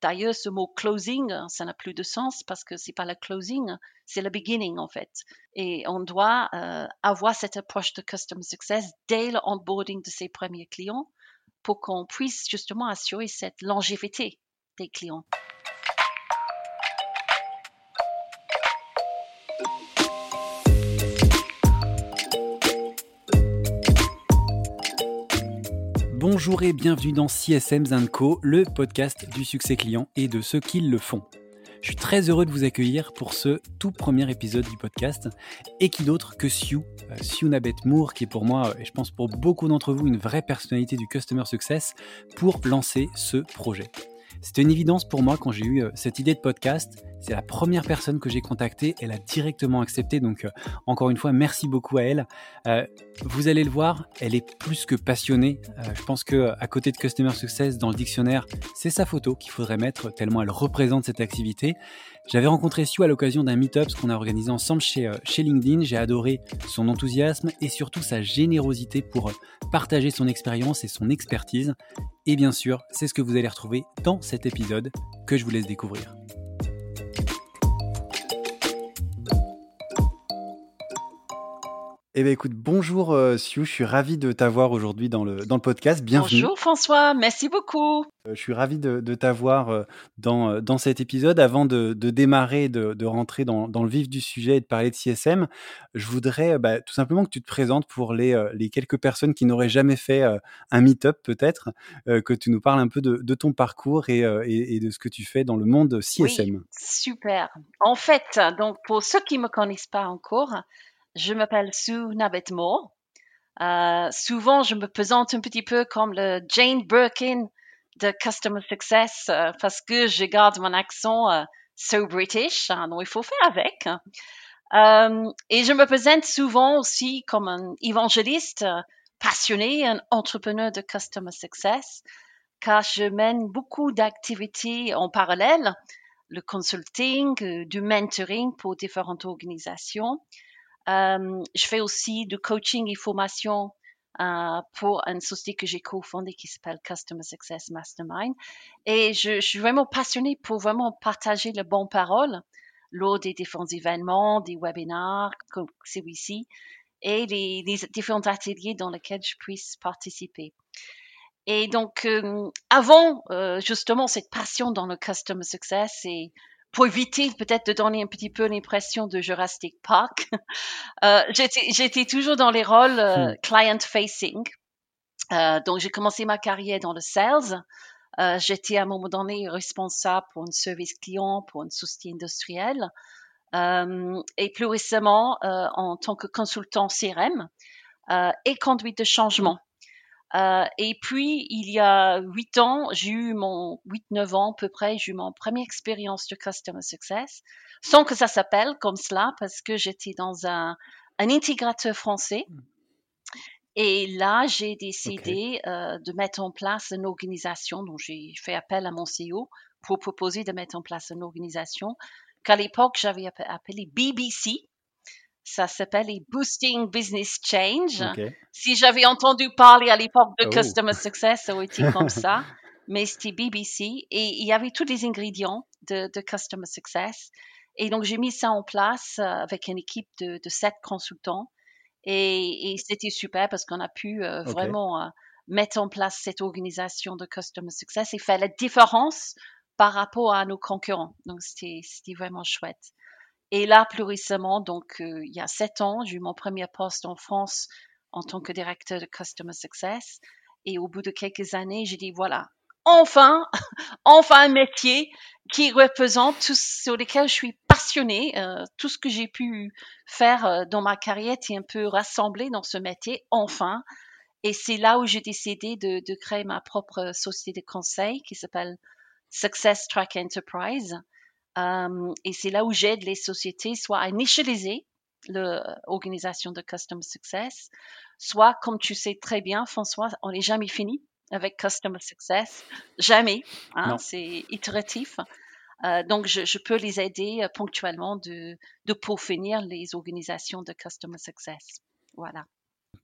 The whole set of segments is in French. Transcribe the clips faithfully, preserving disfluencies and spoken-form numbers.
D'ailleurs, ce mot « closing », ça n'a plus de sens parce que ce n'est pas le « closing », c'est le « beginning » en fait. Et on doit euh, avoir cette approche de Customer Success dès le onboarding de ses premiers clients pour qu'on puisse justement assurer cette longévité des clients. Bonjour et bienvenue dans C S M Zinco, le podcast du succès client et de ceux qui le font. Je suis très heureux de vous accueillir pour ce tout premier épisode du podcast. Et qui d'autre que Sue, Sue Nabeth Moore, qui est pour moi, et je pense pour beaucoup d'entre vous, une vraie personnalité du Customer Success pour lancer ce projet. C'était une évidence pour moi quand j'ai eu cette idée de podcast. C'est la première personne que j'ai contactée, elle a directement accepté, donc euh, encore une fois, merci beaucoup à elle. Euh, vous allez le voir, elle est plus que passionnée. Euh, je pense qu'à côté de Customer Success, dans le dictionnaire, c'est sa photo qu'il faudrait mettre, tellement elle représente cette activité. J'avais rencontré Sue à l'occasion d'un meet-up qu'on a organisé ensemble chez, euh, chez LinkedIn. J'ai adoré son enthousiasme et surtout sa générosité pour euh, partager son expérience et son expertise. Et bien sûr, c'est ce que vous allez retrouver dans cet épisode que je vous laisse découvrir. Eh bien, écoute, bonjour euh, Sue, je suis ravi de t'avoir aujourd'hui dans le, dans le podcast. Bienvenue. Bonjour François, merci beaucoup. Euh, je suis ravi de, de t'avoir euh, dans, euh, dans cet épisode. Avant de, de démarrer, de, de rentrer dans, dans le vif du sujet et de parler de C S M, je voudrais euh, bah, tout simplement que tu te présentes pour les, euh, les quelques personnes qui n'auraient jamais fait euh, un meet-up peut-être, euh, que tu nous parles un peu de, de ton parcours et, euh, et, et de ce que tu fais dans le monde C S M. Oui, super. En fait, donc, pour ceux qui ne me connaissent pas encore, je m'appelle Sue Nabeth Moore. Euh, souvent, je me présente un petit peu comme le Jane Birkin de Customer Success euh, parce que je garde mon accent euh, so British, hein, donc il faut faire avec. Hein. Euh, et je me présente souvent aussi comme un évangéliste euh, passionné, un entrepreneur de Customer Success, car je mène beaucoup d'activités en parallèle, le consulting, euh, du mentoring pour différentes organisations. Euh, je fais aussi du coaching et formation euh, pour une société que j'ai cofondée qui s'appelle Customer Success Mastermind. Et je, je suis vraiment passionnée pour vraiment partager les bonnes paroles lors des différents événements, des webinars comme celui-ci et les, les différents ateliers dans lesquels je puisse participer. Et donc, euh, avant euh, justement cette passion dans le Customer Success et pour éviter peut-être de donner un petit peu l'impression de Jurassic Park, euh, j'étais, j'étais toujours dans les rôles euh, client-facing. Euh, donc, j'ai commencé ma carrière dans le sales. Euh, j'étais à un moment donné responsable pour un service client, pour une société industrielle. Euh, et plus récemment, euh, en tant que consultant C R M euh, et conduite de changement. Euh, et puis, il y a huit ans, j'ai eu mon huit neuf ans à peu près, j'ai eu mon première expérience de Customer Success, sans que ça s'appelle comme cela, parce que j'étais dans un, un intégrateur français. Et là, j'ai décidé okay. euh, de mettre en place une organisation, donc j'ai fait appel à mon C E O pour proposer de mettre en place une organisation qu'à l'époque, j'avais appelée B B C. Ça s'appelle les Boosting Business Change. Okay. Si j'avais entendu parler à l'époque de oh. Customer Success, ça aurait été comme ça. Mais c'était B B C et il y avait tous les ingrédients de, de Customer Success. Et donc, j'ai mis ça en place avec une équipe de, de sept consultants. Et, et c'était super parce qu'on a pu euh, okay. vraiment euh, mettre en place cette organisation de Customer Success et faire la différence par rapport à nos concurrents. Donc, c'était, c'était vraiment chouette. Et là, plus récemment, donc euh, il y a sept ans, j'ai eu mon premier poste en France en tant que directeur de Customer Success. Et au bout de quelques années, j'ai dit voilà, enfin, enfin un métier qui représente tout ce sur lequel je suis passionnée. Euh, tout ce que j'ai pu faire euh, dans ma carrière est un peu rassemblé dans ce métier, enfin. Et c'est là où j'ai décidé de, de créer ma propre société de conseil qui s'appelle Success Track Enterprise. Um, et c'est là où j'aide les sociétés soit à initialiser l'organisation de Customer Success, soit, comme tu sais très bien, François, on n'est jamais fini avec Customer Success. Jamais. Hein, c'est itératif. Uh, donc, je, je peux les aider uh, ponctuellement de, de peaufiner les organisations de Customer Success. Voilà.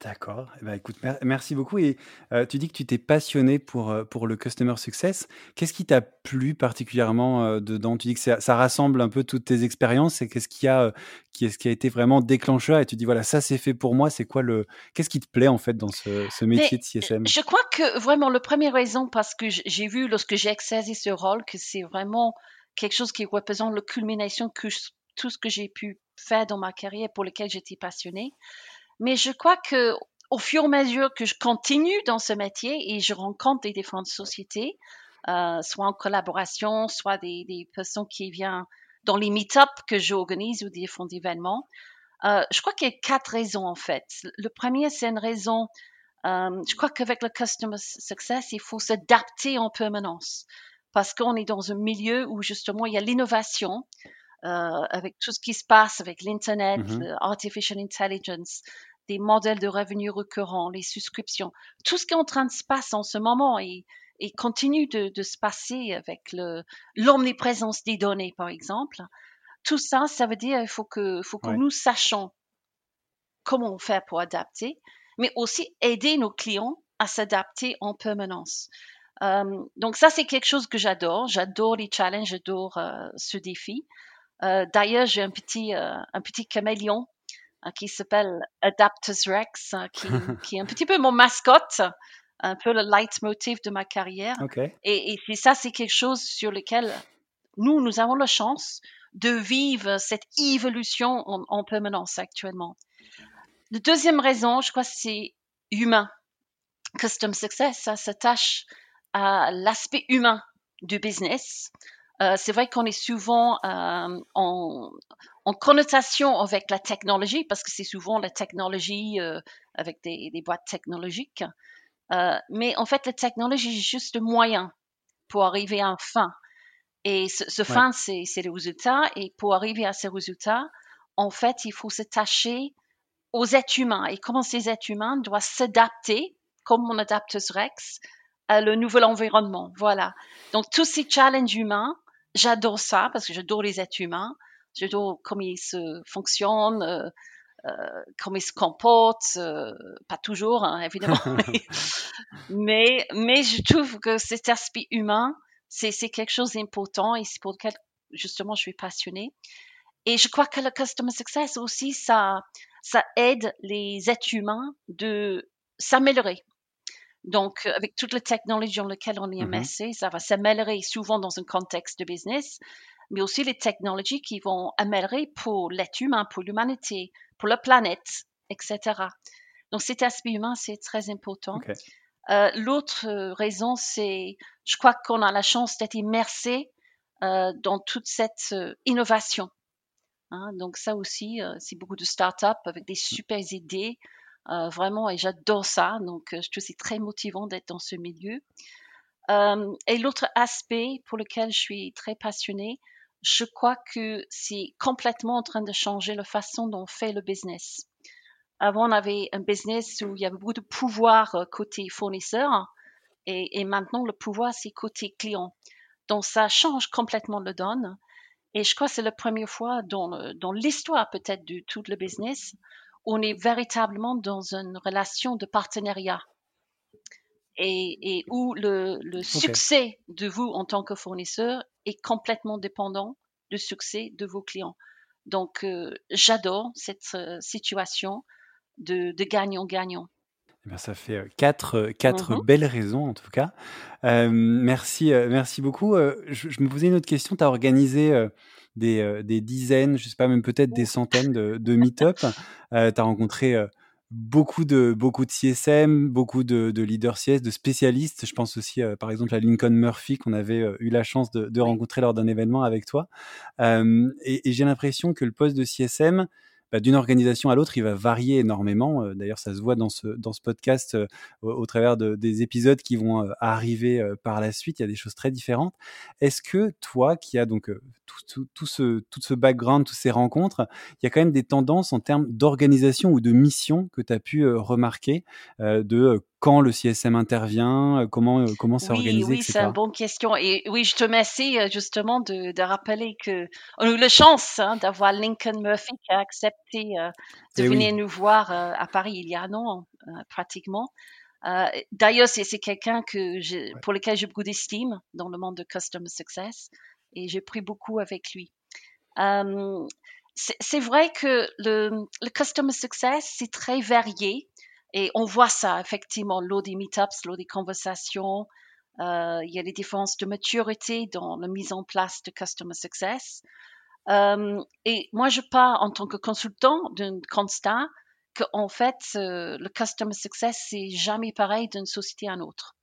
D'accord. Eh ben, écoute, mer- merci beaucoup. Et euh, tu dis que tu t'es passionné pour, euh, pour le Customer Success. Qu'est-ce qui t'a plu particulièrement euh, dedans? Tu dis que ça, ça rassemble un peu toutes tes expériences. Et qu'est-ce qui a, euh, qui, est-ce qui a été vraiment déclencheur? Et tu dis, voilà, ça, c'est fait pour moi. C'est quoi le... Qu'est-ce qui te plaît, en fait, dans ce, ce métier Mais, de C S M? Je crois que vraiment, la première raison, parce que j'ai vu, lorsque j'ai exercé ce rôle, que c'est vraiment quelque chose qui représente la culmination de tout ce que j'ai pu faire dans ma carrière pour lequel j'étais passionnée. Mais je crois que au fur et à mesure que je continue dans ce métier et je rencontre des différentes sociétés, euh, soit en collaboration, soit des, des personnes qui viennent dans les meet-ups que j'organise ou des différents événements, euh, je crois qu'il y a quatre raisons en fait. Le premier, c'est une raison, euh, je crois qu'avec le Customer Success, il faut s'adapter en permanence parce qu'on est dans un milieu où justement il y a l'innovation. Euh, avec tout ce qui se passe avec l'Internet, mm-hmm. l'artificial intelligence, des modèles de revenus récurrents, les subscriptions, tout ce qui est en train de se passer en ce moment et, et continue de, de se passer avec le, l'omniprésence des données, par exemple. Tout ça, ça veut dire qu'il faut que, faut que ouais. nous sachions comment faire pour adapter, mais aussi aider nos clients à s'adapter en permanence. Euh, donc ça, c'est quelque chose que j'adore. J'adore les challenges, j'adore euh, ce défi. Euh, d'ailleurs, j'ai un petit, euh, un petit caméléon euh, qui s'appelle Adaptus Rex, euh, qui, qui est un petit peu mon mascotte, un peu le leitmotiv de ma carrière. Okay. Et, et ça, c'est quelque chose sur lequel nous, nous avons la chance de vivre cette évolution en, en permanence actuellement. La deuxième raison, je crois, c'est humain. Customer Success, ça s'attache à l'aspect humain du business. Euh, c'est vrai qu'on est souvent euh, en, en connotation avec la technologie, parce que c'est souvent la technologie euh, avec des, des boîtes technologiques. Euh, mais en fait, la technologie est juste un moyen pour arriver à un fin. Et ce, ce ouais. fin, c'est, c'est le résultat. Et pour arriver à ce résultat, en fait, il faut s'attacher aux êtres humains. Et comment ces êtres humains doivent s'adapter, comme mon Adaptus Rex, à le nouvel environnement. Voilà. Donc, tous ces challenges humains, j'adore ça parce que j'adore les êtres humains, j'adore comment ils se fonctionnent, euh, euh, comment ils se comportent, euh, pas toujours hein, évidemment, mais mais je trouve que cet aspect humain, c'est c'est quelque chose d'important et c'est pour lequel justement je suis passionnée. Et je crois que le Customer Success aussi ça ça aide les êtres humains de s'améliorer. Donc, avec toute la technologie dans laquelle on est immersé, mm-hmm. ça va s'améliorer souvent dans un contexte de business, mais aussi les technologies qui vont améliorer pour l'être humain, pour l'humanité, pour la planète, et cetera. Donc, cet aspect humain, c'est très important. Okay. Euh, l'autre raison, c'est, je crois qu'on a la chance d'être immersé euh, dans toute cette euh, innovation. Hein, donc, ça aussi, euh, c'est beaucoup de start-up avec des super idées. Euh, vraiment, et j'adore ça. Donc, euh, je trouve que c'est très motivant d'être dans ce milieu. Euh, et l'autre aspect pour lequel je suis très passionnée, je crois que c'est complètement en train de changer la façon dont on fait le business. Avant, on avait un business où il y avait beaucoup de pouvoir euh, côté fournisseur et, et maintenant, le pouvoir, c'est côté client. Donc, ça change complètement le donne. Et je crois que c'est la première fois dans, le, dans l'histoire peut-être de tout le business on est véritablement dans une relation de partenariat et, et où le, le okay. succès de vous en tant que fournisseur est complètement dépendant du succès de vos clients. Donc, euh, j'adore cette euh, situation de, de gagnant-gagnant. Eh bien, ça fait quatre, quatre mm-hmm. belles raisons, en tout cas. Euh, merci, merci beaucoup. Euh, je, je me posais une autre question. Tu as organisé... Euh... Des, euh, des dizaines, je ne sais pas, même peut-être des centaines de, de meet-up. Euh, tu as rencontré euh, beaucoup, de, beaucoup de C S M, beaucoup de, de leaders C S, de spécialistes. Je pense aussi, euh, par exemple, à Lincoln Murphy qu'on avait euh, eu la chance de, de rencontrer lors d'un événement avec toi. Euh, et, et j'ai l'impression que le poste de C S M, bah, d'une organisation à l'autre, il va varier énormément. Euh, d'ailleurs, ça se voit dans ce, dans ce podcast euh, au, au travers de, des épisodes qui vont euh, arriver euh, par la suite. Il y a des choses très différentes. Est-ce que toi, qui as donc euh, tout, tout, tout, ce, tout ce background, toutes ces rencontres, il y a quand même des tendances en termes d'organisation ou de mission que tu as pu euh, remarquer, euh, de euh, quand le C S M intervient, comment, euh, comment c'est oui, organisé, oui, et cetera. Oui, c'est une bonne question. Et oui, je te remercie justement de, de rappeler qu'on a eu la chance hein, d'avoir Lincoln Murphy qui a accepté euh, de et venir oui. nous voir euh, à Paris il y a un an euh, pratiquement. Euh, d'ailleurs, c'est, c'est quelqu'un que j'ai, ouais. pour lequel j'ai beaucoup d'estime dans le monde de Customer Success et j'ai pris beaucoup avec lui. Euh, c'est, c'est vrai que le, le Customer Success, c'est très varié et on voit ça effectivement lors des meetups, lors des conversations. Euh, il y a des différences de maturité dans la mise en place de Customer Success. Euh, et moi, je pars en tant que consultant d'un constat qu'en fait, euh, le Customer Success, c'est jamais pareil d'une société à une autre.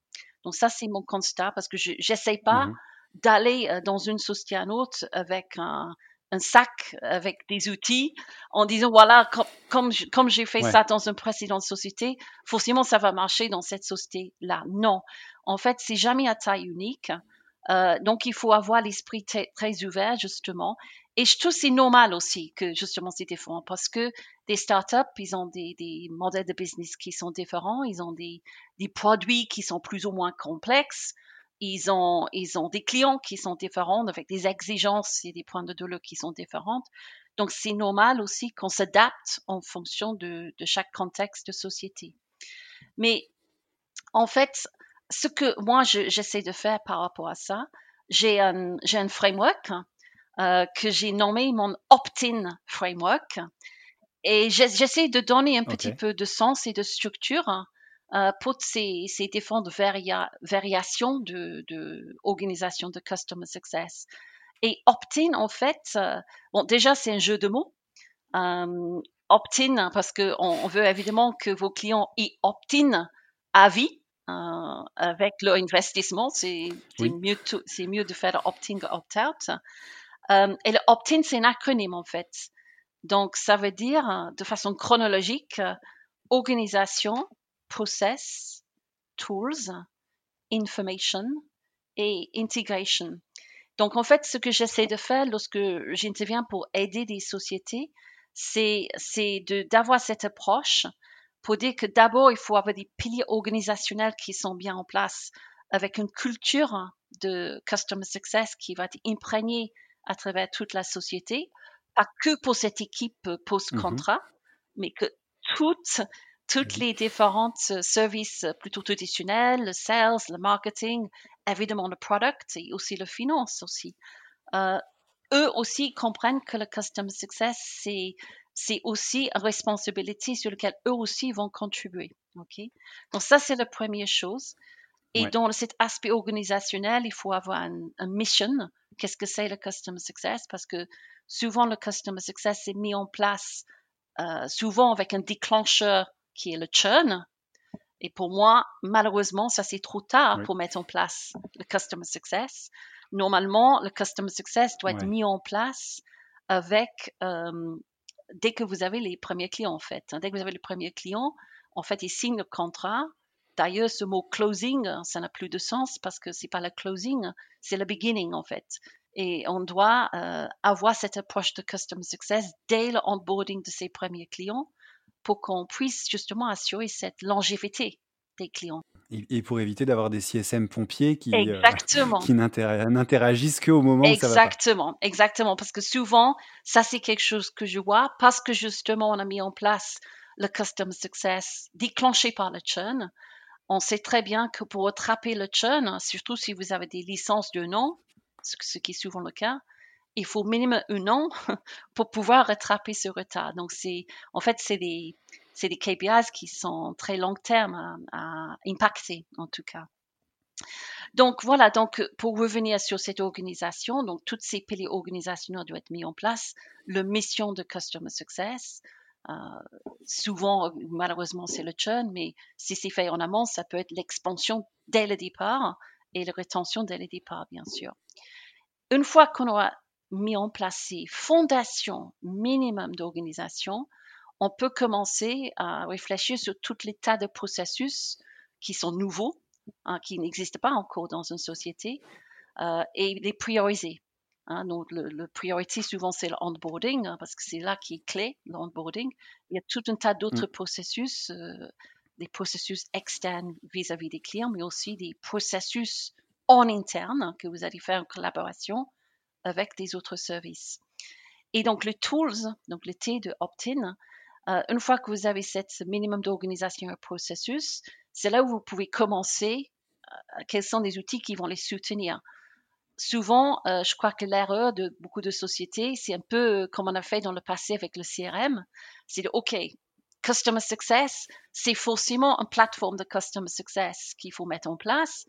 Donc ça, c'est mon constat, parce que je n'essaie pas mmh. d'aller euh, dans une société à une autre avec un, un sac, avec des outils, en disant, voilà, com- comme, je, comme j'ai fait ouais. ça dans une précédente société, forcément, ça va marcher dans cette société-là. Non, en fait, c'est jamais à taille unique. Euh, donc, il faut avoir l'esprit t- très ouvert, justement. Et je trouve que c'est normal aussi que, justement, c'est différent parce que des startups, ils ont des, des modèles de business qui sont différents, ils ont des, des produits qui sont plus ou moins complexes, ils ont, ils ont des clients qui sont différents avec des exigences et des points de douleur qui sont différents. Donc, c'est normal aussi qu'on s'adapte en fonction de, de chaque contexte de société. Mais, en fait, ce que moi, je, j'essaie de faire par rapport à ça, j'ai un, j'ai un framework euh, que j'ai nommé mon opt-in framework et j'essaie de donner un okay. petit peu de sens et de structure euh, pour ces, ces différentes varia- variations de, de organisation de Customer Success. Et opt-in, en fait, euh, bon, déjà, c'est un jeu de mots. Euh, opt-in, parce qu'on on veut évidemment que vos clients y opt-in à vie. Euh, avec leur investissement, c'est, c'est, oui. mieux to, c'est mieux de faire opt-in que opt-out. Euh, et le opt-in, c'est un acronyme en fait. Donc, ça veut dire, de façon chronologique, euh, organisation, process, tools, information et integration. Donc, en fait, ce que j'essaie de faire lorsque j'interviens pour aider des sociétés, c'est, c'est de, d'avoir cette approche pour dire que d'abord, il faut avoir des piliers organisationnels qui sont bien en place avec une culture de Customer Success qui va être imprégnée à travers toute la société, pas que pour cette équipe post-contrat, mm-hmm. mais que toutes, toutes mm-hmm. les différentes services plutôt traditionnels, le sales, le marketing, évidemment le product et aussi le finance aussi, euh, eux aussi comprennent que le Customer Success, c'est c'est aussi une responsabilité sur laquelle eux aussi vont contribuer. Okay? Donc, ça, c'est la première chose. Et ouais. dans cet aspect organisationnel, il faut avoir un, un mission. Qu'est-ce que c'est le Customer Success? Parce que souvent, le Customer Success est mis en place euh, souvent avec un déclencheur qui est le churn. Et pour moi, malheureusement, ça, c'est trop tard ouais. pour mettre en place le Customer Success. Normalement, le Customer Success doit ouais. être mis en place avec... Euh, dès que vous avez les premiers clients, en fait. Dès que vous avez les premiers clients, en fait, ils signent le contrat. D'ailleurs, ce mot « closing », ça n'a plus de sens parce que ce n'est pas le « closing », c'est le « beginning », en fait. Et on doit euh, avoir cette approche de Customer Success dès l'onboarding de ses premiers clients pour qu'on puisse justement assurer cette longévité des clients. Et pour éviter d'avoir des C S M pompiers qui, euh, qui n'interagissent qu'au moment où ça va pas. Exactement, exactement. Parce que souvent, ça, c'est quelque chose que je vois parce que justement, on a mis en place le Customer Success déclenché par le churn. On sait très bien que pour attraper le churn, surtout si vous avez des licences d'un an, ce qui est souvent le cas, il faut au minimum un an pour pouvoir rattraper ce retard. Donc, c'est, en fait, c'est des... C'est des K P Is qui sont très long terme à, à impacter, en tout cas. Donc, voilà. Donc, pour revenir sur cette organisation, donc, toutes ces piliers organisationnels doivent être mis en place. La mission de Customer Success, euh, souvent, malheureusement, c'est le churn, mais si c'est fait en amont, ça peut être l'expansion dès le départ et la rétention dès le départ, bien sûr. Une fois qu'on aura mis en place ces fondations minimum d'organisation, on peut commencer à réfléchir sur tout les tas de processus qui sont nouveaux, hein, qui n'existent pas encore dans une société, euh, et les prioriser. Hein. Donc, le, le priorité, souvent, c'est l'onboarding, hein, parce que c'est là qui est clé, l'onboarding. Il y a tout un tas d'autres mmh. processus euh, des processus externes vis-à-vis des clients, mais aussi des processus en interne que vous allez faire en collaboration avec des autres services. Et donc, le tools, donc le T de opt-in, euh, une fois que vous avez ce minimum d'organisation et processus, c'est là où vous pouvez commencer euh, quels sont les outils qui vont les soutenir. Souvent, euh, je crois que l'erreur de beaucoup de sociétés, c'est un peu comme on a fait dans le passé avec le C R M, c'est de « OK, Customer Success, c'est forcément une plateforme de Customer Success qu'il faut mettre en place.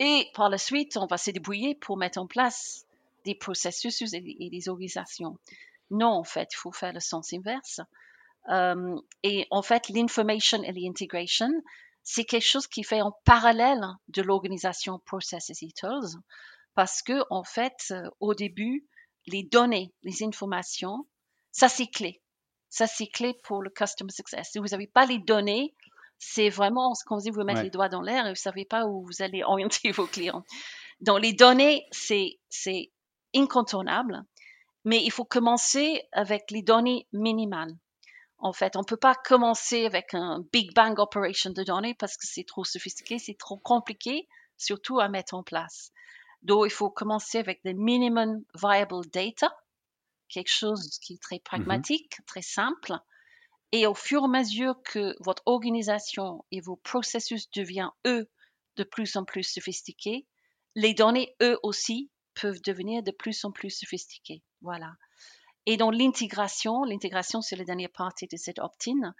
Et par la suite, on va se débrouiller pour mettre en place des processus et des organisations. » Non, en fait, il faut faire le sens inverse. Euh, et en fait, l'information et l'integration, c'est quelque chose qui fait en parallèle de l'organisation processes et tools, parce que en fait, au début, les données, les informations, ça c'est clé. Ça, c'est clé pour le Customer Success. Si vous n'avez pas les données, c'est vraiment, comme si vous mettez ouais. les doigts dans l'air et vous ne savez pas où vous allez orienter vos clients. Donc, les données, c'est, c'est incontournable, mais il faut commencer avec les données minimales. En fait, on ne peut pas commencer avec un Big Bang Operation de données parce que c'est trop sophistiqué, c'est trop compliqué, surtout à mettre en place. Donc, il faut commencer avec des minimum viable data, quelque chose qui est très pragmatique, mmh. très simple. Et au fur et à mesure que votre organisation et vos processus deviennent, eux, de plus en plus sophistiqués, les données, eux aussi, peuvent devenir de plus en plus sophistiquées. Voilà. Et dans l'intégration, l'intégration, c'est la dernière partie de cette opt-in.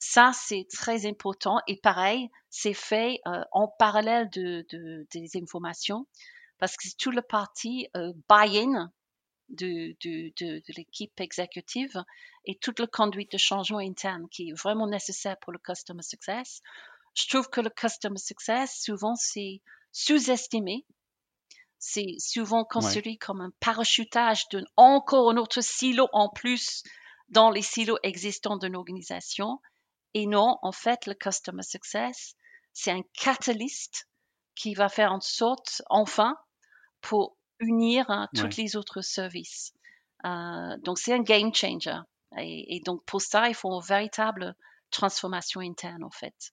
Ça, c'est très important. Et pareil, c'est fait euh, en parallèle de, de, des informations parce que c'est toute la partie euh, buy-in, De, de, de, de l'équipe exécutive et toute la conduite de changement interne qui est vraiment nécessaire pour le Customer Success. Je trouve que le Customer Success, souvent, c'est sous-estimé. C'est souvent construit ouais. comme un parachutage d'un encore un autre silo en plus dans les silos existants d'une organisation. Et non, en fait, le Customer Success, c'est un catalyste qui va faire en sorte, enfin, pour unir hein, ouais. tous les autres services. Euh, donc, c'est un game changer. Et, et donc, pour ça, il faut une véritable transformation interne, en fait.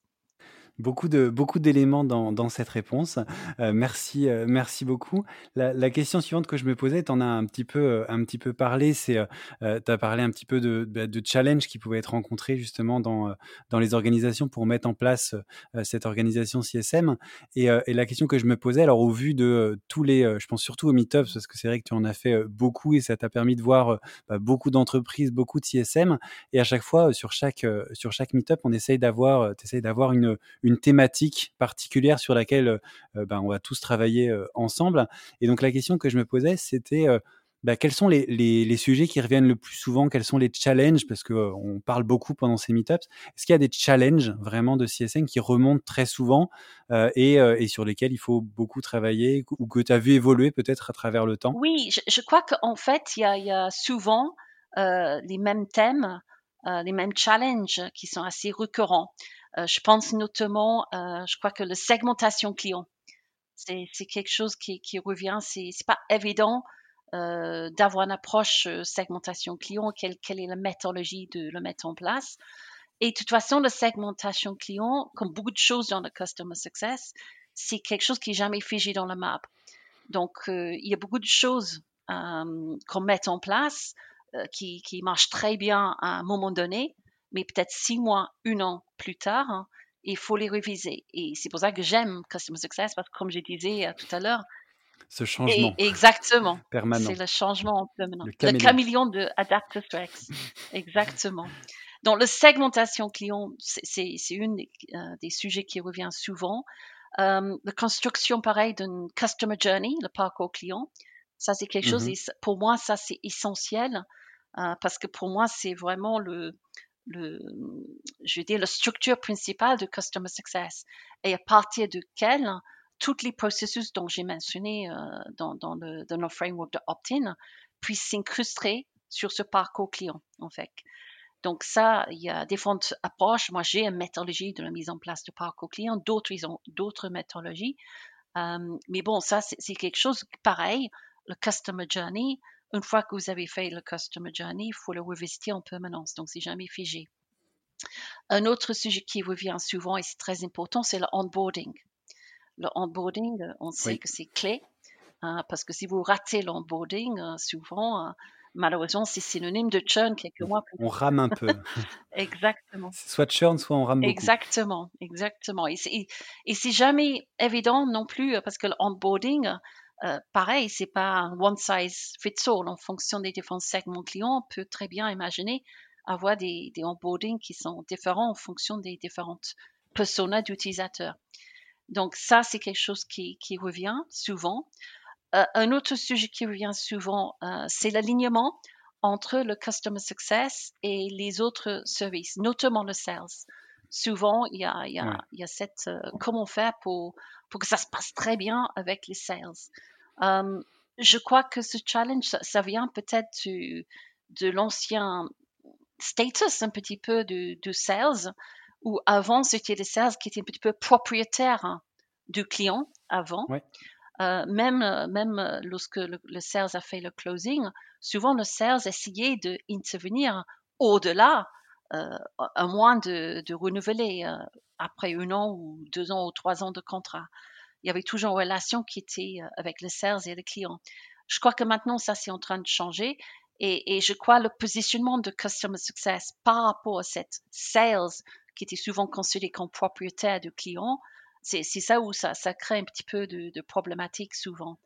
Beaucoup, de, beaucoup d'éléments dans, dans cette réponse. Euh, merci, euh, merci beaucoup. La, la question suivante que je me posais, tu en as un petit peu, un petit peu parlé, c'est, euh, tu as parlé un petit peu de, de challenges qui pouvaient être rencontrés justement dans, dans les organisations pour mettre en place euh, cette organisation C S M. Et, euh, et la question que je me posais, alors au vu de euh, tous les, euh, je pense surtout aux meet-ups, parce que c'est vrai que tu en as fait euh, beaucoup et ça t'a permis de voir euh, bah, beaucoup d'entreprises, beaucoup de C S M. Et à chaque fois, euh, sur chaque, euh, sur chaque meet-up, on essaye d'avoir, euh, t'essayes d'avoir une une thématique particulière sur laquelle euh, bah, on va tous travailler euh, ensemble. Et donc, la question que je me posais, c'était euh, bah, quels sont les, les, les sujets qui reviennent le plus souvent ? Quels sont les challenges ? Parce qu'on euh, parle beaucoup pendant ces meet-ups. Est-ce qu'il y a des challenges vraiment de C S M qui remontent très souvent euh, et, euh, et sur lesquels il faut beaucoup travailler ou que tu as vu évoluer peut-être à travers le temps ? Oui, je, je crois qu'en fait, il y a, y a souvent euh, les mêmes thèmes, euh, les mêmes challenges qui sont assez récurrents. Euh, je pense notamment, euh, je crois que la segmentation client, c'est, c'est quelque chose qui, qui revient. C'est, c'est pas évident euh, d'avoir une approche euh, segmentation client, quelle, quelle est la méthodologie de le mettre en place. Et de toute façon, la segmentation client, comme beaucoup de choses dans le Customer Success, c'est quelque chose qui n'est jamais figé dans la map. Donc, euh, il y a beaucoup de choses euh, qu'on met en place euh, qui, qui marchent très bien à un moment donné, mais peut-être six mois, un an plus tard, hein, il faut les réviser. Et c'est pour ça que j'aime Customer Success, parce que comme je disais euh, tout à l'heure, ce changement est, exactement, permanent. C'est le changement permanent. Le caméléon, le caméléon de Adaptus Rex. Exactement. Donc, la segmentation client, c'est, c'est, c'est une des, euh, des sujets qui revient souvent. Euh, la construction, pareil, d'une Customer Journey, le parcours client, ça, c'est quelque chose, mm-hmm. pour moi, ça, c'est essentiel, euh, parce que pour moi, c'est vraiment le... Le, je veux dire, la structure principale de Customer Success et à partir de laquelle tous les processus dont j'ai mentionné euh, dans, dans, le, dans le framework de opt-in puissent s'incruster sur ce parcours client, en fait. Donc ça, il y a différentes approches. Moi, j'ai une méthodologie de la mise en place de parcours client. D'autres, ils ont d'autres méthodologies. Euh, mais bon, ça, c'est, c'est quelque chose pareil. Le Customer Journey, une fois que vous avez fait le Customer Journey, il faut le revisiter en permanence. Donc, c'est jamais figé. Un autre sujet qui revient souvent, et c'est très important, c'est le onboarding. Le onboarding, on sait oui. que c'est clé, hein, parce que si vous ratez l'onboarding, euh, souvent, euh, malheureusement, c'est synonyme de churn quelques mois plus tard. On rame un peu. Exactement. Soit churn, soit on rame beaucoup. Exactement, exactement. Et c'est, et, et c'est jamais évident non plus, parce que l'onboarding, euh, pareil, c'est pas un one size fits all. En fonction des différents segments clients, on peut très bien imaginer avoir des, des onboardings qui sont différents en fonction des différentes personas d'utilisateurs. Donc ça, c'est quelque chose qui, qui revient souvent. Euh, un autre sujet qui revient souvent, euh, c'est l'alignement entre le Customer Success et les autres services, notamment le Sales. Souvent, il y a, il y a, ouais. il y a cette euh, comment faire pour, pour que ça se passe très bien avec les Sales. Euh, je crois que ce challenge, ça, ça vient peut-être du, de l'ancien status un petit peu du, du Sales, où avant, c'était les Sales qui étaient un petit peu propriétaires hein, du client avant. Ouais. Euh, même, même lorsque le, le sales a fait le closing, souvent le sales essayait d'intervenir au-delà, euh, à moins de, de renouveler euh, après un an ou deux ans ou trois ans de contrat. Il y avait toujours une relation qui était avec le sales et le client. Je crois que maintenant, ça, c'est en train de changer. Et, et je crois le positionnement de Customer Success par rapport à cette sales qui était souvent considérée comme propriétaire du client, C'est, c'est ça où ça, ça crée un petit peu de, de problématique souvent.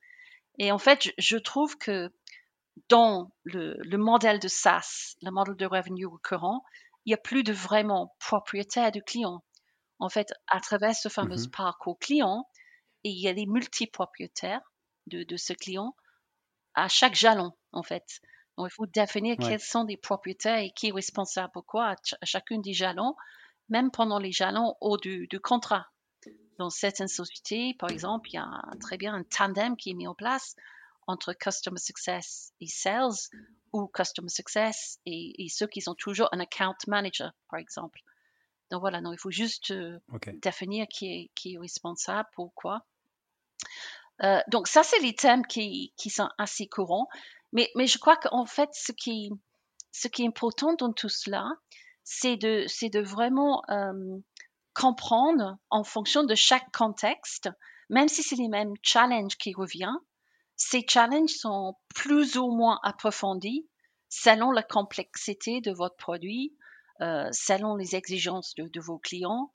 Et en fait, je, je trouve que dans le, le modèle de SaaS, le modèle de revenu récurrent, il n'y a plus de vraiment propriétaire du client. En fait, à travers ce fameux mm-hmm. parcours client, et il y a des multipropriétaires de, de ce client à chaque jalon, en fait. Donc, il faut définir ouais. quels sont les propriétaires et qui est responsable pourquoi à, ch- à chacune des jalons, même pendant les jalons hauts du, du contrat. Dans certaines sociétés, par exemple, il y a très bien un tandem qui est mis en place entre Customer Success et Sales ou Customer Success et, et ceux qui sont toujours un Account Manager, par exemple. Donc voilà, non, il faut juste okay. définir qui est, qui est responsable, pourquoi. Euh, donc ça, c'est les thèmes qui, qui sont assez courants. Mais, mais je crois qu'en fait, ce qui, ce qui est important dans tout cela, c'est de, c'est de vraiment... Euh, comprendre en fonction de chaque contexte, même si c'est les mêmes challenges qui reviennent, ces challenges sont plus ou moins approfondis selon la complexité de votre produit, euh, selon les exigences de, de vos clients,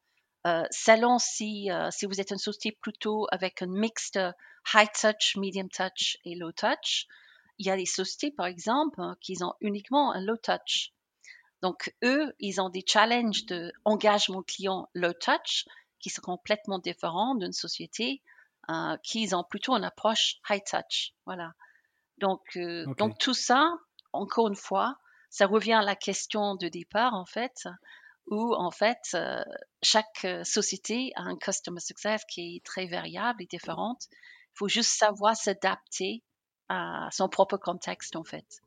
euh, selon si, euh, si vous êtes une société plutôt avec un mix de high touch, medium touch et low touch. Il y a des sociétés, par exemple, qui ont uniquement un low touch. Donc, eux, ils ont des challenges d'engagement client low touch qui sont complètement différents d'une société euh, qui ont plutôt une approche high touch. Voilà. Donc, euh, okay. donc, tout ça, encore une fois, ça revient à la question de départ, en fait, où, en fait, euh, chaque société a un customer success qui est très variable et différente. Il faut juste savoir s'adapter à son propre contexte, en fait.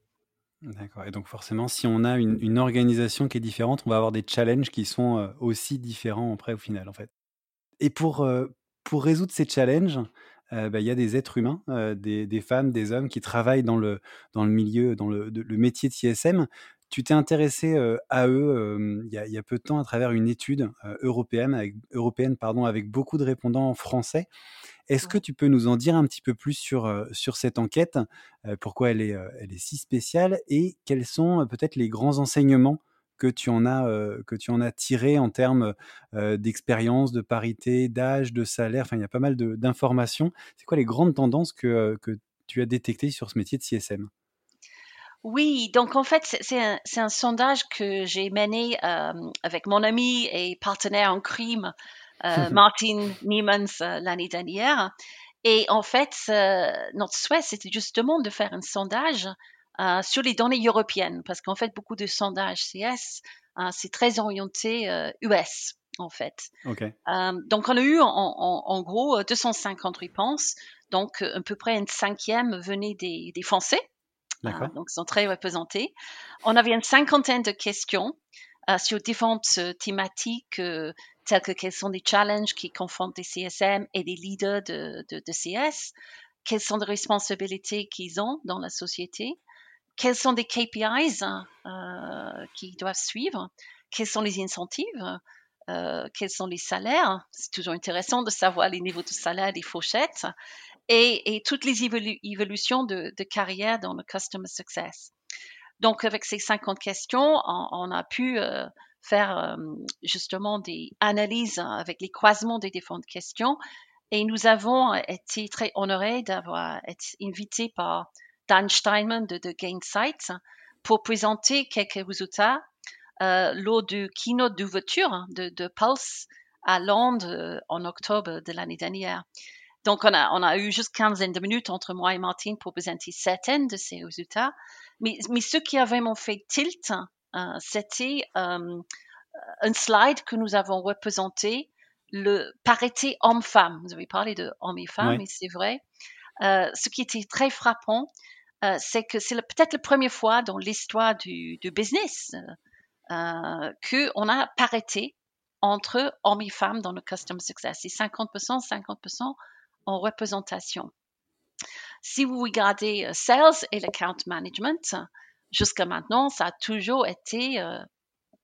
D'accord. Et donc forcément, si on a une, une organisation qui est différente, on va avoir des challenges qui sont aussi différents après au final, en fait. Et pour, euh, pour résoudre ces challenges, euh, bah, y a des êtres humains, euh, des, des femmes, des hommes qui travaillent dans le, dans le milieu, dans le, de, le métier de C S M. Tu t'es intéressé euh, à eux il euh, y, y a peu de temps à travers une étude euh, européenne, avec, européenne pardon, avec beaucoup de répondants français. Est-ce que tu peux nous en dire un petit peu plus sur, euh, sur cette enquête, euh, pourquoi elle est, euh, elle est si spéciale et quels sont euh, peut-être les grands enseignements que tu en as, euh, que tu en as tirés en termes euh, d'expérience, de parité, d'âge, de salaire. Enfin, il y a pas mal de, d'informations. C'est quoi les grandes tendances que, euh, que tu as détectées sur ce métier de C S M ? Oui, donc en fait, c'est un, c'est un sondage que j'ai mené euh, avec mon ami et partenaire en crime, euh, Martin Niemans, euh, l'année dernière. Et en fait, euh, notre souhait, c'était justement de faire un sondage euh, sur les données européennes, parce qu'en fait, beaucoup de sondages C S, euh, c'est très orienté euh, U S, en fait. Okay. Euh, donc, on a eu en, en, en gros deux cent cinquante réponses, donc à peu près un cinquième venait des, des Français. D'accord. Donc, ils sont très représentés. On avait une cinquantaine de questions euh, sur différentes thématiques euh, telles que quels sont les challenges qui confrontent les C S M et les leaders de, de, de C S, quelles sont les responsabilités qu'ils ont dans la société, quels sont les K P Is euh, qu'ils doivent suivre, quels sont les incentives, euh, quels sont les salaires. C'est toujours intéressant de savoir les niveaux de salaire, les fourchettes et, et toutes les évolu- évolutions de, de carrière dans le Customer Success. Donc, avec ces cinquante questions, on, on a pu euh, faire euh, justement des analyses avec les croisements des différentes questions. Et nous avons été très honorés d'avoir été invités par Dan Steinman de, de Gainsight pour présenter quelques résultats euh, lors du keynote d'ouverture de, de Pulse à Londres en octobre de l'année dernière. Donc, on a, on a eu juste quinzaine de minutes entre moi et Martine pour présenter certaines de ces résultats. Mais, mais ce qui a vraiment fait tilt, hein, c'était euh, un slide que nous avons représenté, le parité homme-femme. Vous avez parlé de hommes et femmes, oui. Mais c'est vrai. Euh, ce qui était très frappant, euh, c'est que c'est le, peut-être la première fois dans l'histoire du, du business euh, qu'on a parité entre hommes et femmes dans le Customer Success. C'est cinquante pour cent, cinquante pour cent en représentation. Si vous regardez Sales et l'Account Management, jusqu'à maintenant, ça a toujours été, euh,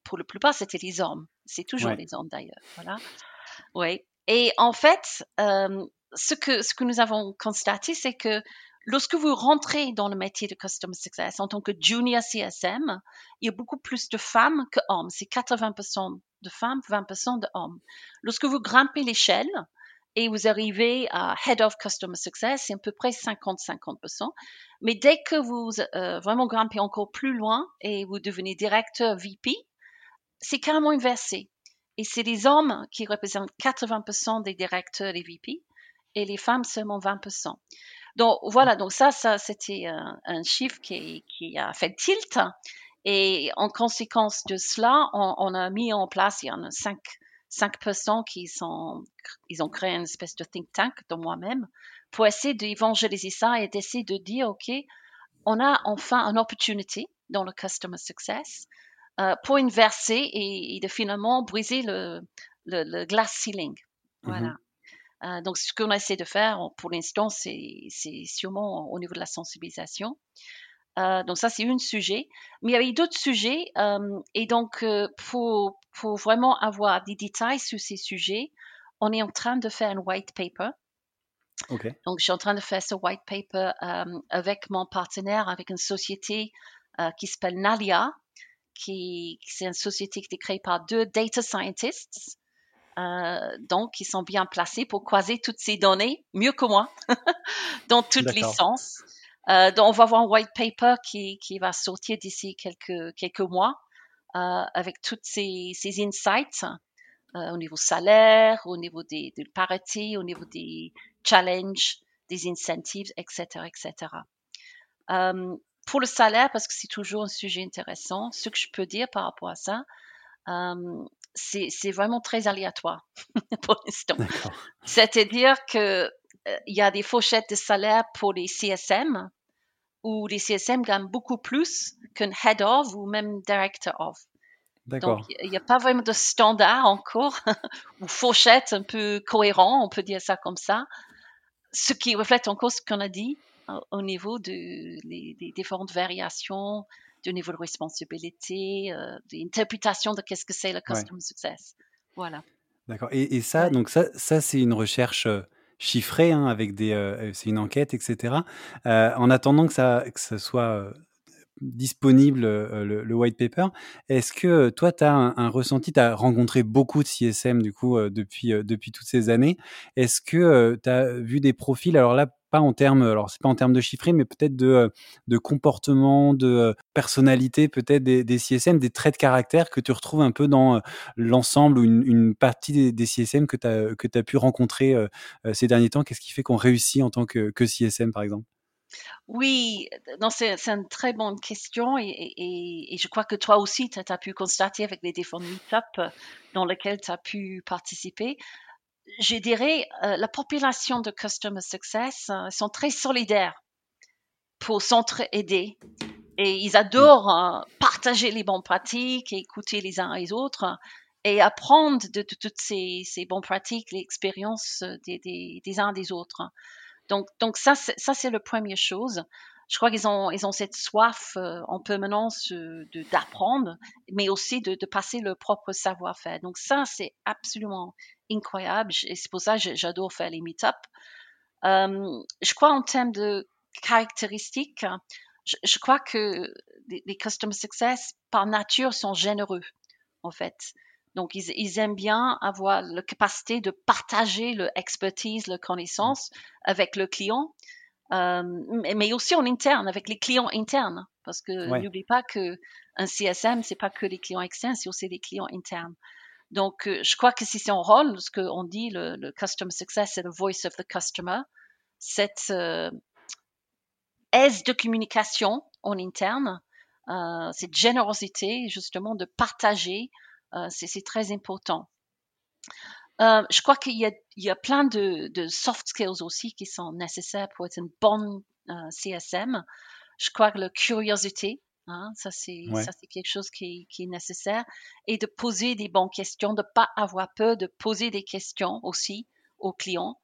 pour la plupart, c'était les hommes. C'est toujours ouais. les hommes d'ailleurs. Voilà. Oui. Et en fait, euh, ce que, ce que nous avons constaté, c'est que lorsque vous rentrez dans le métier de Customer Success en tant que junior C S M, il y a beaucoup plus de femmes que hommes. C'est quatre-vingts pour cent de femmes, vingt pour cent d'hommes. Lorsque vous grimpez l'échelle et vous arrivez à Head of Customer Success, c'est à peu près cinquante à cinquante pour cent. Mais dès que vous euh, vraiment grimpez encore plus loin et vous devenez directeur V P, c'est carrément inversé. Et c'est les hommes qui représentent quatre-vingts pour cent des directeurs et V P et les femmes seulement vingt pour cent. Donc voilà, donc ça, ça c'était un, un chiffre qui, qui a fait tilt. Et en conséquence de cela, on, on a mis en place, il y en a cinq, cinq personnes qui sont, ils ont créé une espèce de think tank, dont moi-même, pour essayer d'évangéliser ça et d'essayer de dire, OK, on a enfin une opportunité dans le Customer Success euh, pour inverser et, et de finalement briser le, le, le glass ceiling. Voilà. Mm-hmm. Euh, donc, ce qu'on essaie de faire, pour l'instant, c'est, c'est sûrement au niveau de la sensibilisation. Euh, donc, ça, c'est un sujet. Mais il y avait d'autres sujets. Euh, et donc, euh, pour, pour vraiment avoir des détails sur ces sujets, on est en train de faire un white paper. Okay. Donc, je suis en train de faire ce white paper euh, avec mon partenaire, avec une société euh, qui s'appelle Nalia, qui, c'est une société qui est créée par deux data scientists. Euh, donc, ils sont bien placés pour croiser toutes ces données, mieux que moi, dans toutes D'accord. les sens. Euh, donc, on va avoir un white paper qui, qui va sortir d'ici quelques, quelques mois euh, avec toutes ces, ces insights euh, au niveau salaire, au niveau des, des parité, au niveau des challenges, des incentives, et cetera et cetera. Euh, pour le salaire, parce que c'est toujours un sujet intéressant, ce que je peux dire par rapport à ça, euh, C'est, c'est vraiment très aléatoire pour l'instant. D'accord. C'est-à-dire qu'il euh, y a des fourchettes de salaire pour les C S M où les C S M gagnent beaucoup plus qu'un head of ou même director of. D'accord. Donc, il n'y a pas vraiment de standard encore ou fourchette un peu cohérent, on peut dire ça comme ça, ce qui reflète encore ce qu'on a dit euh, au niveau de, les, des différentes variations du niveau de responsabilité, euh, d'interprétation de qu'est-ce que c'est le Customer ouais. Success. Voilà. D'accord. Et, et ça, ouais. donc ça, ça, c'est une recherche euh, chiffrée, hein, avec des, euh, c'est une enquête, et cetera. Euh, en attendant que ça, que ça soit euh, disponible, euh, le, le white paper, est-ce que euh, toi, tu as un, un ressenti, tu as rencontré beaucoup de C S M du coup, euh, depuis, euh, depuis toutes ces années. Est-ce que euh, tu as vu des profils, alors là, pas en termes, alors c'est pas en termes de chiffré, mais peut-être de, de comportement, de personnalité, peut-être des, des C S M, des traits de caractère que tu retrouves un peu dans l'ensemble ou une, une partie des, des C S M que tu as que tu as pu rencontrer ces derniers temps. Qu'est-ce qui fait qu'on réussit en tant que, que C S M, par exemple ? Oui, non, c'est, c'est une très bonne question et, et, et je crois que toi aussi, tu as pu constater avec les différents meet-ups dans lesquels tu as pu participer. Je dirais, euh, la population de Customer Success euh, sont très solidaires pour s'entraider et ils adorent euh, partager les bonnes pratiques, écouter les uns les autres et apprendre de, de, de toutes ces, ces bonnes pratiques, les expériences des, des, des uns des autres. Donc, donc ça, c'est, ça c'est la première chose. je crois qu'ils ont, ils ont cette soif euh, en permanence euh, de, d'apprendre, mais aussi de, de passer leur propre savoir-faire. Donc ça, c'est absolument incroyable et c'est pour ça que j'adore faire les meet-ups. Euh, je crois en termes de caractéristiques, je, je crois que les, les Customer Success, par nature, sont généreux, en fait. Donc, ils, ils aiment bien avoir la capacité de partager leur expertise, leur connaissance avec leurs clients, euh, mais aussi en interne, avec les clients internes. Parce que ouais. n'oublie pas qu'un C S M, ce n'est pas que les clients externes, c'est aussi les clients internes. Donc, je crois que c'est son rôle, ce qu'on dit, le, le Customer Success, c'est le voice of the customer, cette euh, aise de communication en interne, euh, cette générosité, justement, de partager. Euh, c'est, c'est très important. Euh, je crois qu'il y a, il y a plein de, de soft skills aussi qui sont nécessaires pour être une bonne euh, C S M. Je crois que la curiosité, hein, ça, c'est, ouais. ça c'est quelque chose qui, qui est nécessaire. Et de poser des bonnes questions, de ne pas avoir peur de poser des questions aussi aux clients,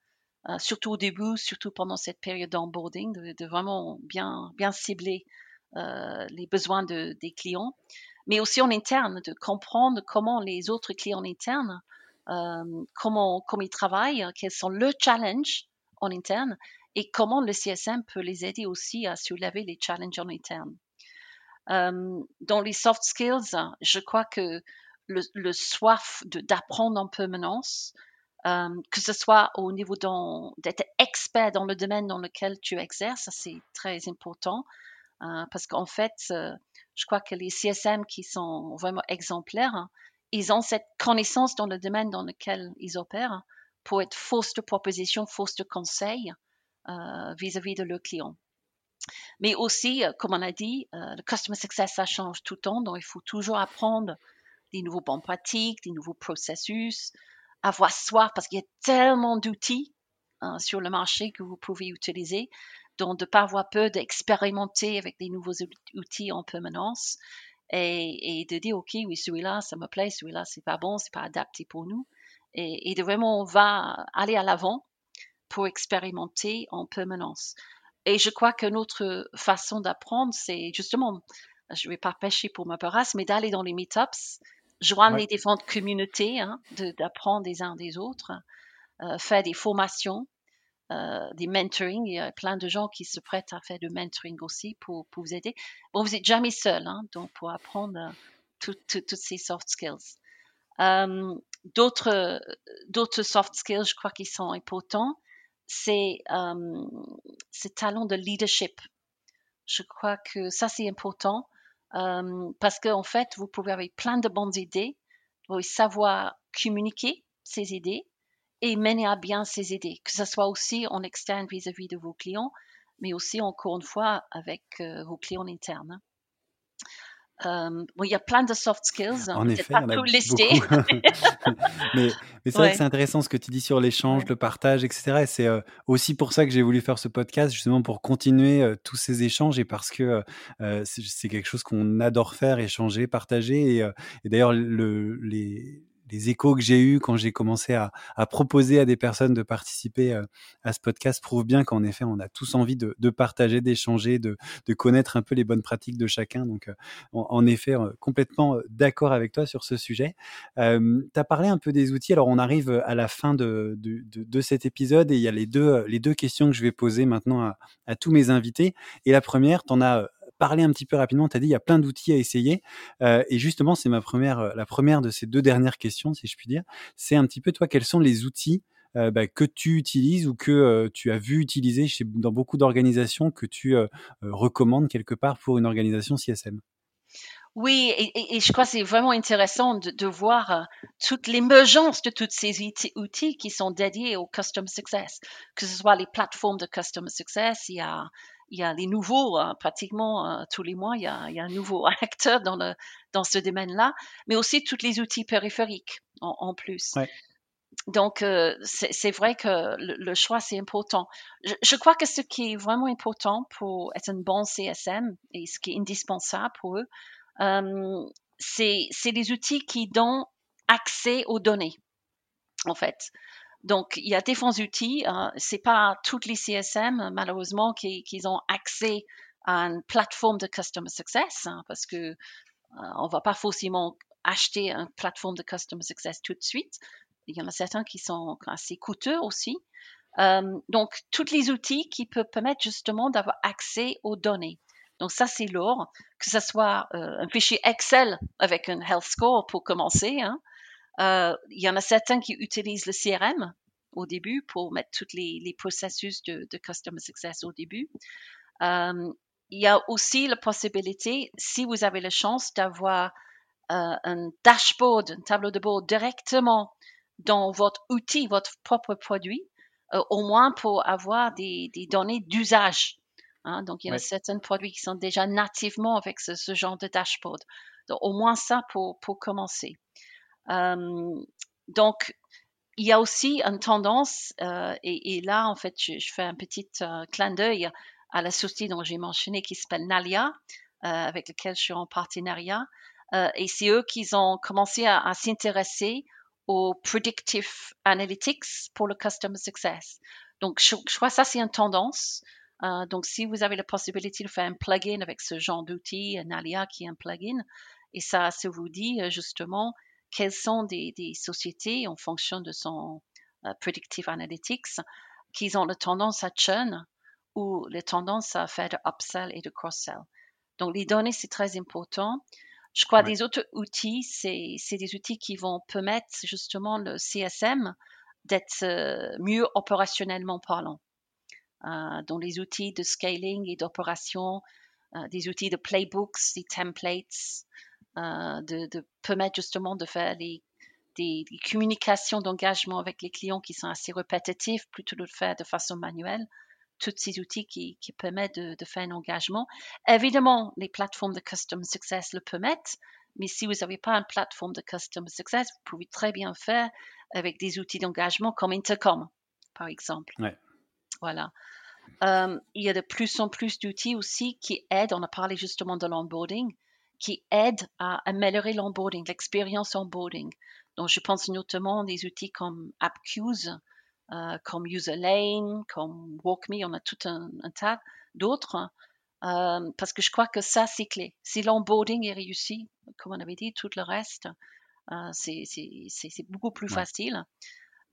euh, surtout au début, surtout pendant cette période d'onboarding, de, de vraiment bien, bien cibler euh, les besoins de, des clients. Mais aussi en interne, de comprendre comment les autres clients internes, euh, comment, comment ils travaillent, quels sont leurs challenges en interne et comment le C S M peut les aider aussi à soulever les challenges en interne. Euh, dans les soft skills, je crois que le, le soif de, d'apprendre en permanence, euh, que ce soit au niveau dans, d'être expert dans le domaine dans lequel tu exerces, c'est très important euh, parce qu'en fait, euh, je crois que les C S M qui sont vraiment exemplaires, hein, ils ont cette connaissance dans le domaine dans lequel ils opèrent hein, pour être force de proposition, force de conseil euh, vis-à-vis de leurs clients. Mais aussi, euh, comme on a dit, euh, le Customer Success, ça change tout le temps, donc il faut toujours apprendre des nouveaux bonnes pratiques, des nouveaux processus, avoir soif parce qu'il y a tellement d'outils hein, sur le marché que vous pouvez utiliser. Donc, de ne pas avoir peur d'expérimenter avec des nouveaux outils en permanence et, et de dire, OK, oui, celui-là, ça me plaît, celui-là, c'est pas bon, c'est pas adapté pour nous. Et, et de vraiment, on va aller à l'avant pour expérimenter en permanence. Et je crois qu'une autre façon d'apprendre, c'est justement, je ne vais pas pêcher pour ma paresse, mais d'aller dans les meet-ups, joindre ouais. les différentes communautés, hein, de, d'apprendre des uns des autres, euh, faire des formations. Euh, des mentoring, il y a plein de gens qui se prêtent à faire du mentoring aussi pour, pour vous aider. Bon, vous n'êtes jamais seul, hein, donc pour apprendre euh, tout, tout, toutes ces soft skills. Euh, d'autres, d'autres soft skills, je crois qu'ils sont importants, c'est euh, ce talent de leadership. Je crois que ça, c'est important euh, parce qu'en fait, vous pouvez avoir plein de bonnes idées, vous pouvez savoir communiquer ces idées et mener à bien ces idées, que ce soit aussi en externe vis-à-vis de vos clients, mais aussi, encore une fois, avec euh, vos clients internes. Euh, bon, il y a plein de soft skills, hein, peut-être pas tout listé. mais, mais c'est ouais. vrai que c'est intéressant ce que tu dis sur l'échange, ouais. le partage, et cetera. Et c'est euh, aussi pour ça que j'ai voulu faire ce podcast, justement pour continuer euh, tous ces échanges et parce que euh, c'est, c'est quelque chose qu'on adore faire, échanger, partager. Et, euh, et d'ailleurs, le, les... les échos que j'ai eus quand j'ai commencé à, à proposer à des personnes de participer à ce podcast prouvent bien qu'en effet, on a tous envie de, de partager, d'échanger, de, de connaître un peu les bonnes pratiques de chacun. Donc, en, en effet, complètement d'accord avec toi sur ce sujet. Euh, tu as parlé un peu des outils. Alors, on arrive à la fin de, de, de, de cet épisode et il y a les deux, les deux questions que je vais poser maintenant à, à tous mes invités. Et la première, tu en as parler un petit peu rapidement, tu as dit il y a plein d'outils à essayer euh, et justement c'est ma première, la première de ces deux dernières questions si je puis dire, c'est un petit peu toi quels sont les outils euh, bah, que tu utilises ou que euh, tu as vu utiliser chez, dans beaucoup d'organisations que tu euh, euh, recommandes quelque part pour une organisation C S M. Oui, et, et, et je crois que c'est vraiment intéressant de, de voir euh, toute l'émergence de tous ces outils, outils qui sont dédiés au Customer Success, que ce soit les plateformes de Customer Success, il y a Il y a les nouveaux, hein, pratiquement euh, tous les mois, il y a, il y a un nouveau acteur dans, le, dans ce domaine-là, mais aussi tous les outils périphériques en, en plus. Ouais. Donc, euh, c'est, c'est vrai que le, le choix, c'est important. Je, je crois que ce qui est vraiment important pour être un bon C S M et ce qui est indispensable pour eux, euh, c'est, c'est les outils qui donnent accès aux données, en fait. Donc, il y a différents outils. Hein. Ce n'est pas tous les C S M, malheureusement, qui, qui ont accès une plateforme de Customer Success, hein, parce qu'on euh, ne va pas forcément acheter une plateforme de Customer Success tout de suite. Il y en a certains qui sont assez coûteux aussi. Euh, donc, tous les outils qui peuvent permettre justement d'avoir accès aux données. Donc, ça, c'est lourd. Que ce soit euh, un fichier Excel avec un health score pour commencer. Hein. Euh, il y en a certains qui utilisent le C R M au début pour mettre tous les, les processus de, de Customer Success au début. Euh, il y a aussi la possibilité, si vous avez la chance, d'avoir euh, un dashboard, un tableau de bord directement dans votre outil, votre propre produit, euh, au moins pour avoir des, des données d'usage. Hein, donc, il y a ouais. certains produits qui sont déjà nativement avec ce, ce genre de dashboard. Donc, au moins ça pour, pour commencer. Euh, donc, il y a aussi une tendance, euh, et, et là, en fait, je, je fais un petit euh, clin d'œil à la société dont j'ai mentionné qui s'appelle Nalia, euh, avec laquelle je suis en partenariat. Euh, et c'est eux qui ont commencé à, à s'intéresser au Predictive Analytics pour le Customer Success. Donc, je, je crois que ça, c'est une tendance. Euh, donc, si vous avez la possibilité de faire un plugin avec ce genre d'outil, Nalia qui est un plugin, et ça, ça vous dit justement quelles sont des, des sociétés en fonction de son euh, Predictive Analytics qui ont la tendance à churn ou la tendance à faire de upsell et de cross-sell. Donc, les données, c'est très important. Je crois que ouais. les autres outils, c'est, c'est des outils qui vont permettre justement le C S M d'être mieux opérationnellement parlant. Euh, donc, les outils de scaling et d'opération, euh, des outils de playbooks, des templates, euh, de, de permettre justement de faire les, des, des communications d'engagement avec les clients qui sont assez répétitives, plutôt que de le faire de façon manuelle. Tous ces outils qui, qui permettent de, de faire un engagement. Évidemment, les plateformes de Customer Success le permettent, mais si vous n'avez pas une plateforme de Customer Success, vous pouvez très bien faire avec des outils d'engagement comme Intercom, par exemple. Ouais. Voilà. Euh, il y a de plus en plus d'outils aussi qui aident, on a parlé justement de l'onboarding, qui aident à améliorer l'onboarding, l'expérience onboarding. Donc, je pense notamment des outils comme Appcues, Euh, comme Userlane, comme WalkMe, on a tout un, un tas d'autres, euh, parce que je crois que ça, c'est clé. Si l'onboarding est réussi, comme on avait dit, tout le reste, euh, c'est, c'est, c'est, c'est beaucoup plus ouais. facile.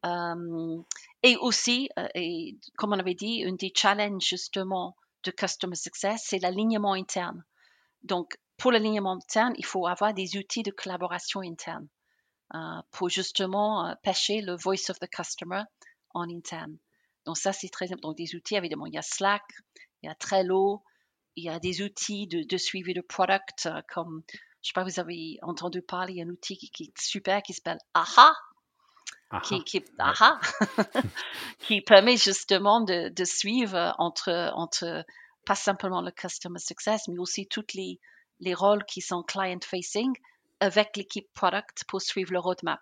Euh, et aussi, euh, et comme on avait dit, un des challenges justement de Customer Success, c'est l'alignement interne. Donc, pour l'alignement interne, il faut avoir des outils de collaboration interne euh, pour justement euh, pêcher le voice of the customer en interne. Donc, ça, c'est très important. Donc, des outils, évidemment, il y a Slack, il y a Trello, il y a des outils de, de suivi de product, euh, comme, je ne sais pas, vous avez entendu parler, il y a un outil qui, qui est super, qui s'appelle Aha, Aha. Qui, qui, Aha. qui permet justement de, de suivre entre, entre, pas simplement le Customer Success, mais aussi tous les, les rôles qui sont client-facing avec l'équipe product pour suivre le roadmap.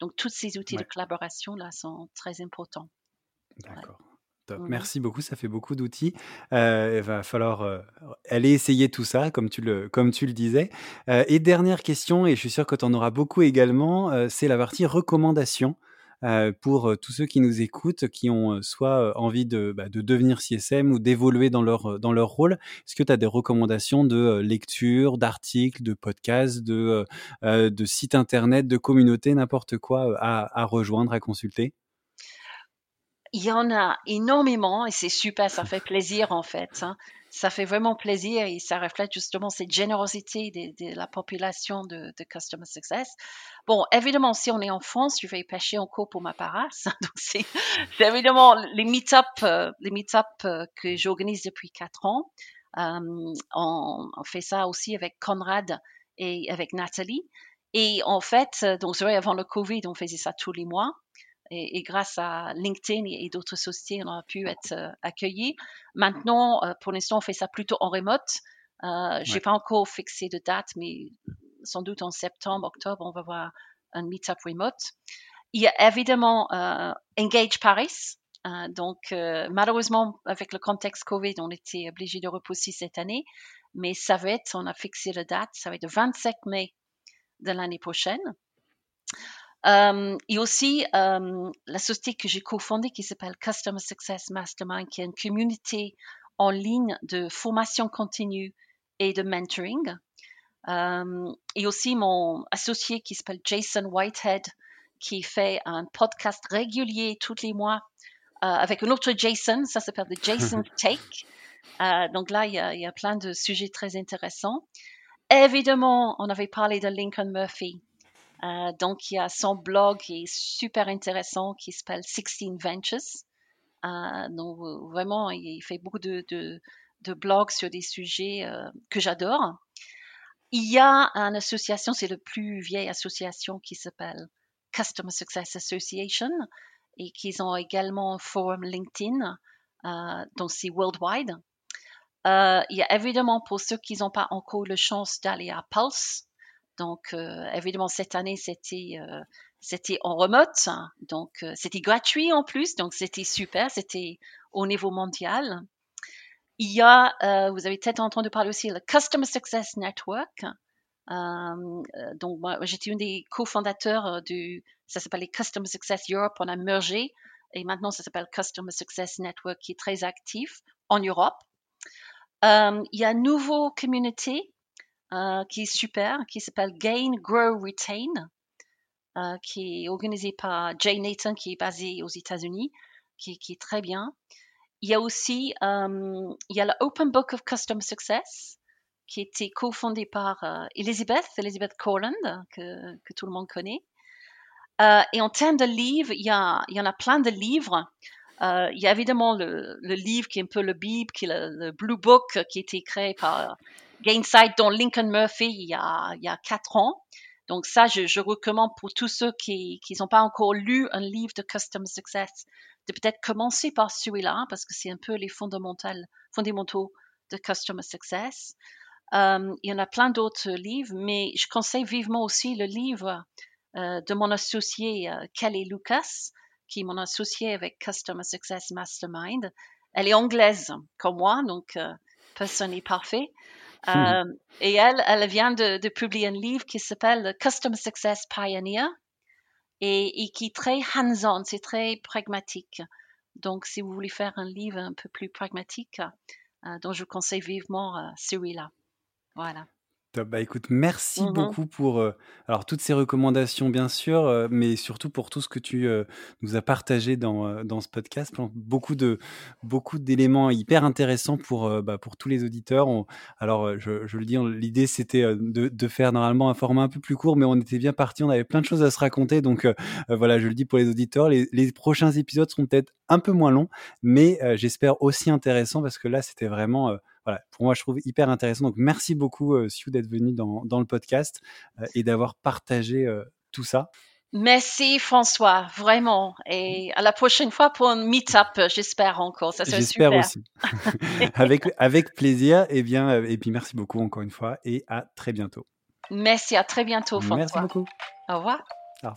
Donc, tous ces outils ouais. de collaboration là sont très importants. D'accord. Ouais. Top. Mmh. Merci beaucoup. Ça fait beaucoup d'outils. Euh, il va falloir euh, aller essayer tout ça, comme tu le, comme tu le disais. Euh, et dernière question, et je suis sûr que tu en auras beaucoup également, euh, c'est la partie recommandations. Euh, pour euh, tous ceux qui nous écoutent, qui ont euh, soit euh, envie de, bah, de devenir C S M ou d'évoluer dans leur, euh, dans leur rôle. Est-ce que tu as des recommandations de euh, lecture, d'articles, de podcasts, de, euh, de sites internet, de communautés, n'importe quoi euh, à, à rejoindre, à consulter ? Il y en a énormément et c'est super, ça fait plaisir en fait. Hein. Ça fait vraiment plaisir et ça reflète justement cette générosité de, de la population de, de Customer Success. Bon, évidemment, si on est en France, je vais pêcher encore pour ma paroisse. Donc, c'est, c'est évidemment les meet-up, euh, les meet-up euh, que j'organise depuis quatre ans. Euh, on, on fait ça aussi avec Conrad et avec Nathalie. Et en fait, euh, donc c'est vrai, avant le Covid, on faisait ça tous les mois. Et, et grâce à LinkedIn et, et d'autres sociétés, on a pu être euh, accueillis. Maintenant, euh, pour l'instant, on fait ça plutôt en remote. Euh, ouais. Je n'ai pas encore fixé de date, mais sans doute en septembre, octobre, on va avoir un meet-up remote. Il y a évidemment euh, Engage Paris. Euh, donc, euh, malheureusement, avec le contexte Covid, on était obligé de repousser cette année. Mais ça va être, on a fixé la date, ça va être le vingt-cinq mai de l'année prochaine. Um, et aussi, um, la société que j'ai cofondée qui s'appelle Customer Success Mastermind, qui est une communauté en ligne de formation continue et de mentoring. Euh, et aussi mon associé qui s'appelle Jason Whitehead, qui fait un podcast régulier tous les mois euh, avec un autre Jason, ça s'appelle The Jason Take. Euh, donc là, il y, a, il y a plein de sujets très intéressants. Évidemment, on avait parlé de Lincoln Murphy. Euh, donc, il y a son blog qui est super intéressant, qui s'appelle sixteen Ventures. Euh, donc, vraiment, il fait beaucoup de, de, de blogs sur des sujets euh, que j'adore. Il y a une association, c'est la plus vieille association, qui s'appelle Customer Success Association, et qu'ils ont également un forum LinkedIn, euh, donc c'est worldwide. Euh, il y a évidemment, pour ceux qui n'ont pas encore la chance d'aller à Pulse, donc euh, évidemment cette année c'était, euh, c'était en remote, donc euh, c'était gratuit en plus, donc c'était super, c'était au niveau mondial. Il y a, euh, vous avez peut-être entendu parler aussi, le Customer Success Network. Euh, donc, moi, j'étais une des cofondateurs du, ça s'appelait Customer Success Europe, on a mergé, et maintenant ça s'appelle Customer Success Network, qui est très actif en Europe. Euh, il y a une nouvelle communauté euh, qui est super, qui s'appelle Gain, Grow, Retain, euh, qui est organisée par Jay Nathan, qui est basé aux États-Unis, qui, qui est très bien. Il y a aussi, euh, il y a l'Open Book of Customer Success, qui était cofondée par euh, Elizabeth, Elizabeth Corland, que, que tout le monde connaît. Euh, et en termes de livres, il y, a, il y en a plein de livres. Euh, il y a évidemment le, le livre qui est un peu le Bible, qui est le, le Blue Book, qui a été créé par Gainsight, dont Lincoln Murphy, il y a, il y a quatre ans. Donc ça, je, je recommande pour tous ceux qui n'ont pas encore lu un livre de Customer Success, de peut-être commencer par celui-là, parce que c'est un peu les fondamentaux de Customer Success. Um, il y en a plein d'autres livres, mais je conseille vivement aussi le livre euh, de mon associé euh, Kelly Lucas, qui est mon associé avec Customer Success Mastermind. Elle est anglaise, comme moi, donc euh, personne n'est parfait. Mmh. Euh, et elle, elle vient de, de publier un livre qui s'appelle Customer Success Pioneer et, et qui est très hands-on, c'est très pragmatique. Donc, si vous voulez faire un livre un peu plus pragmatique, euh, donc je vous conseille vivement euh, celui-là. Voilà. Top. Bah, écoute, merci mm-hmm. beaucoup pour euh, alors, toutes ces recommandations, bien sûr, euh, mais surtout pour tout ce que tu euh, nous as partagé dans, euh, dans ce podcast. Beaucoup, de, beaucoup d'éléments hyper intéressants pour, euh, bah, pour tous les auditeurs. On, alors, je, je le dis, on, l'idée, c'était euh, de, de faire normalement un format un peu plus court, mais on était bien partis, on avait plein de choses à se raconter. Donc, euh, voilà, je le dis pour les auditeurs, les, les prochains épisodes seront peut-être un peu moins longs, mais euh, j'espère aussi intéressants parce que là, c'était vraiment... Euh, Voilà, pour moi, je trouve hyper intéressant. Donc, merci beaucoup, euh, Sue, d'être venue dans, dans le podcast euh, et d'avoir partagé euh, tout ça. Merci, François, vraiment. Et à la prochaine fois pour un meet-up, j'espère encore. Ça serait j'espère super. J'espère aussi. avec, avec plaisir. Et, bien, et puis, merci beaucoup encore une fois et à très bientôt. Merci, à très bientôt, François. Merci beaucoup. Au revoir. Au revoir.